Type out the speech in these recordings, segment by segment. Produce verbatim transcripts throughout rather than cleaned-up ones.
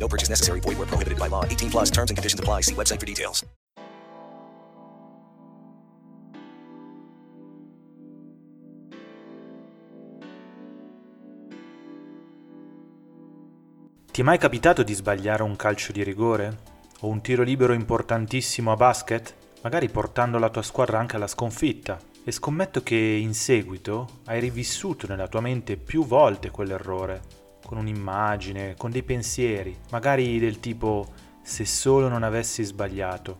No purchase necessary. Void where prohibited by law. eighteen plus terms and conditions apply. See website for details. Ti è mai capitato di sbagliare un calcio di rigore? O un tiro libero importantissimo a basket? Magari portando la tua squadra anche alla sconfitta. E scommetto che in seguito hai rivissuto nella tua mente più volte quell'errore. Con un'immagine, con dei pensieri, magari del tipo se solo non avessi sbagliato.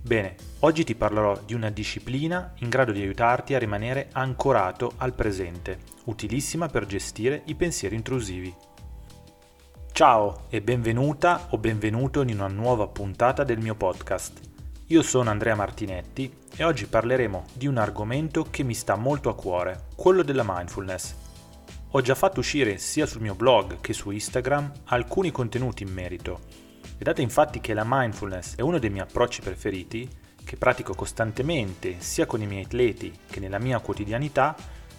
Bene, oggi ti parlerò di una disciplina in grado di aiutarti a rimanere ancorato al presente, utilissima per gestire i pensieri intrusivi. Ciao e benvenuta o benvenuto in una nuova puntata del mio podcast. Io sono Andrea Martinetti e oggi parleremo di un argomento che mi sta molto a cuore, quello della mindfulness. Ho già fatto uscire sia sul mio blog che su Instagram alcuni contenuti in merito. Vedete infatti che la mindfulness è uno dei miei approcci preferiti, che pratico costantemente sia con i miei atleti che nella mia quotidianità,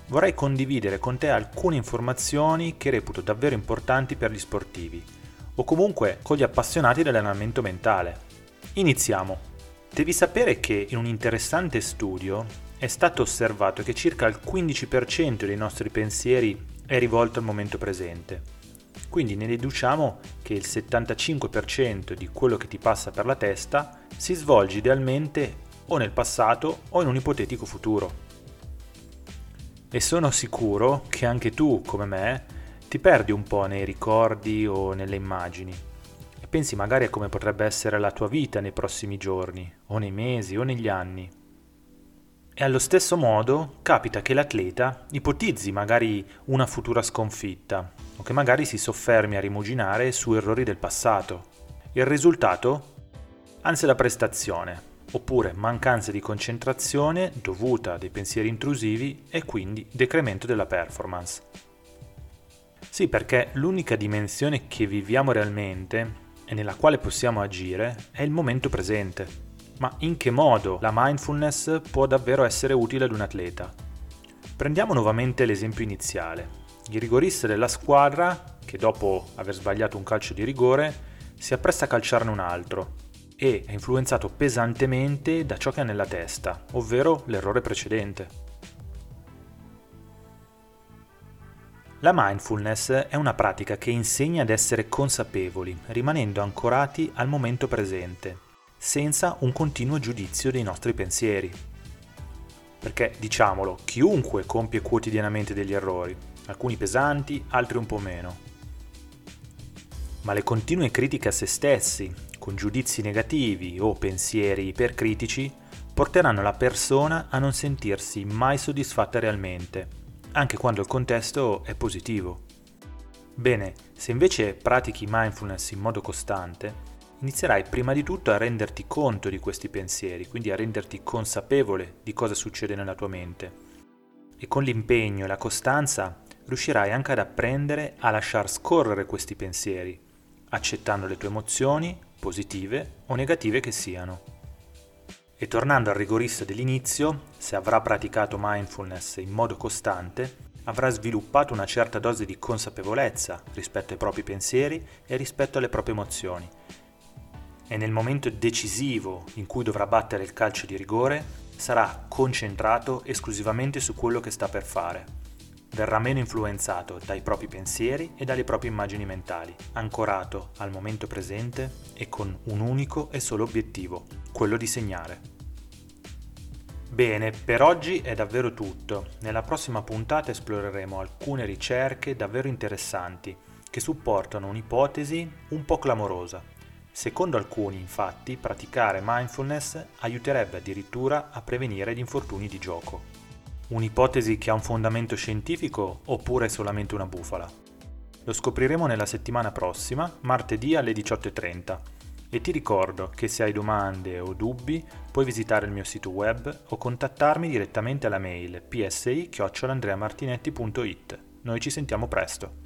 vorrei condividere con te alcune informazioni che reputo davvero importanti per gli sportivi, o comunque con gli appassionati dell'allenamento mentale. Iniziamo! Devi sapere che in un interessante studio è stato osservato che circa il quindici per cento dei nostri pensieri è rivolto al momento presente. Quindi ne deduciamo che il settantacinque per cento di quello che ti passa per la testa si svolge idealmente o nel passato o in un ipotetico futuro. E sono sicuro che anche tu, come me, ti perdi un po' nei ricordi o nelle immagini e pensi magari a come potrebbe essere la tua vita nei prossimi giorni, o nei mesi, o negli anni. E allo stesso modo capita che l'atleta ipotizzi magari una futura sconfitta o che magari si soffermi a rimuginare su errori del passato. Il risultato? Ansia da prestazione, oppure mancanza di concentrazione dovuta a dei pensieri intrusivi e quindi decremento della performance. Sì, perché l'unica dimensione che viviamo realmente e nella quale possiamo agire è il momento presente. Ma in che modo la mindfulness può davvero essere utile ad un atleta? Prendiamo nuovamente l'esempio iniziale. Il rigorista della squadra, che dopo aver sbagliato un calcio di rigore, si appresta a calciarne un altro e è influenzato pesantemente da ciò che ha nella testa, ovvero l'errore precedente. La mindfulness è una pratica che insegna ad essere consapevoli, rimanendo ancorati al momento presente, senza un continuo giudizio dei nostri pensieri. Perché, diciamolo, chiunque compie quotidianamente degli errori, alcuni pesanti, altri un po' meno. Ma le continue critiche a se stessi, con giudizi negativi o pensieri ipercritici, porteranno la persona a non sentirsi mai soddisfatta realmente, anche quando il contesto è positivo. Bene, se invece pratichi mindfulness in modo costante, inizierai prima di tutto a renderti conto di questi pensieri, quindi a renderti consapevole di cosa succede nella tua mente. E con l'impegno e la costanza riuscirai anche ad apprendere a lasciar scorrere questi pensieri, accettando le tue emozioni, positive o negative che siano. E tornando al rigorista dell'inizio, se avrà praticato mindfulness in modo costante, avrà sviluppato una certa dose di consapevolezza rispetto ai propri pensieri e rispetto alle proprie emozioni. E nel momento decisivo in cui dovrà battere il calcio di rigore, sarà concentrato esclusivamente su quello che sta per fare. Verrà meno influenzato dai propri pensieri e dalle proprie immagini mentali, ancorato al momento presente e con un unico e solo obiettivo, quello di segnare. Bene, per oggi è davvero tutto. Nella prossima puntata esploreremo alcune ricerche davvero interessanti che supportano un'ipotesi un po' clamorosa. Secondo alcuni, infatti, praticare mindfulness aiuterebbe addirittura a prevenire gli infortuni di gioco. Un'ipotesi che ha un fondamento scientifico oppure è solamente una bufala? Lo scopriremo nella settimana prossima, martedì alle diciotto e trenta. E ti ricordo che se hai domande o dubbi puoi visitare il mio sito web o contattarmi direttamente alla mail p s i chiocciola andrea martinetti punto it. Noi ci sentiamo presto.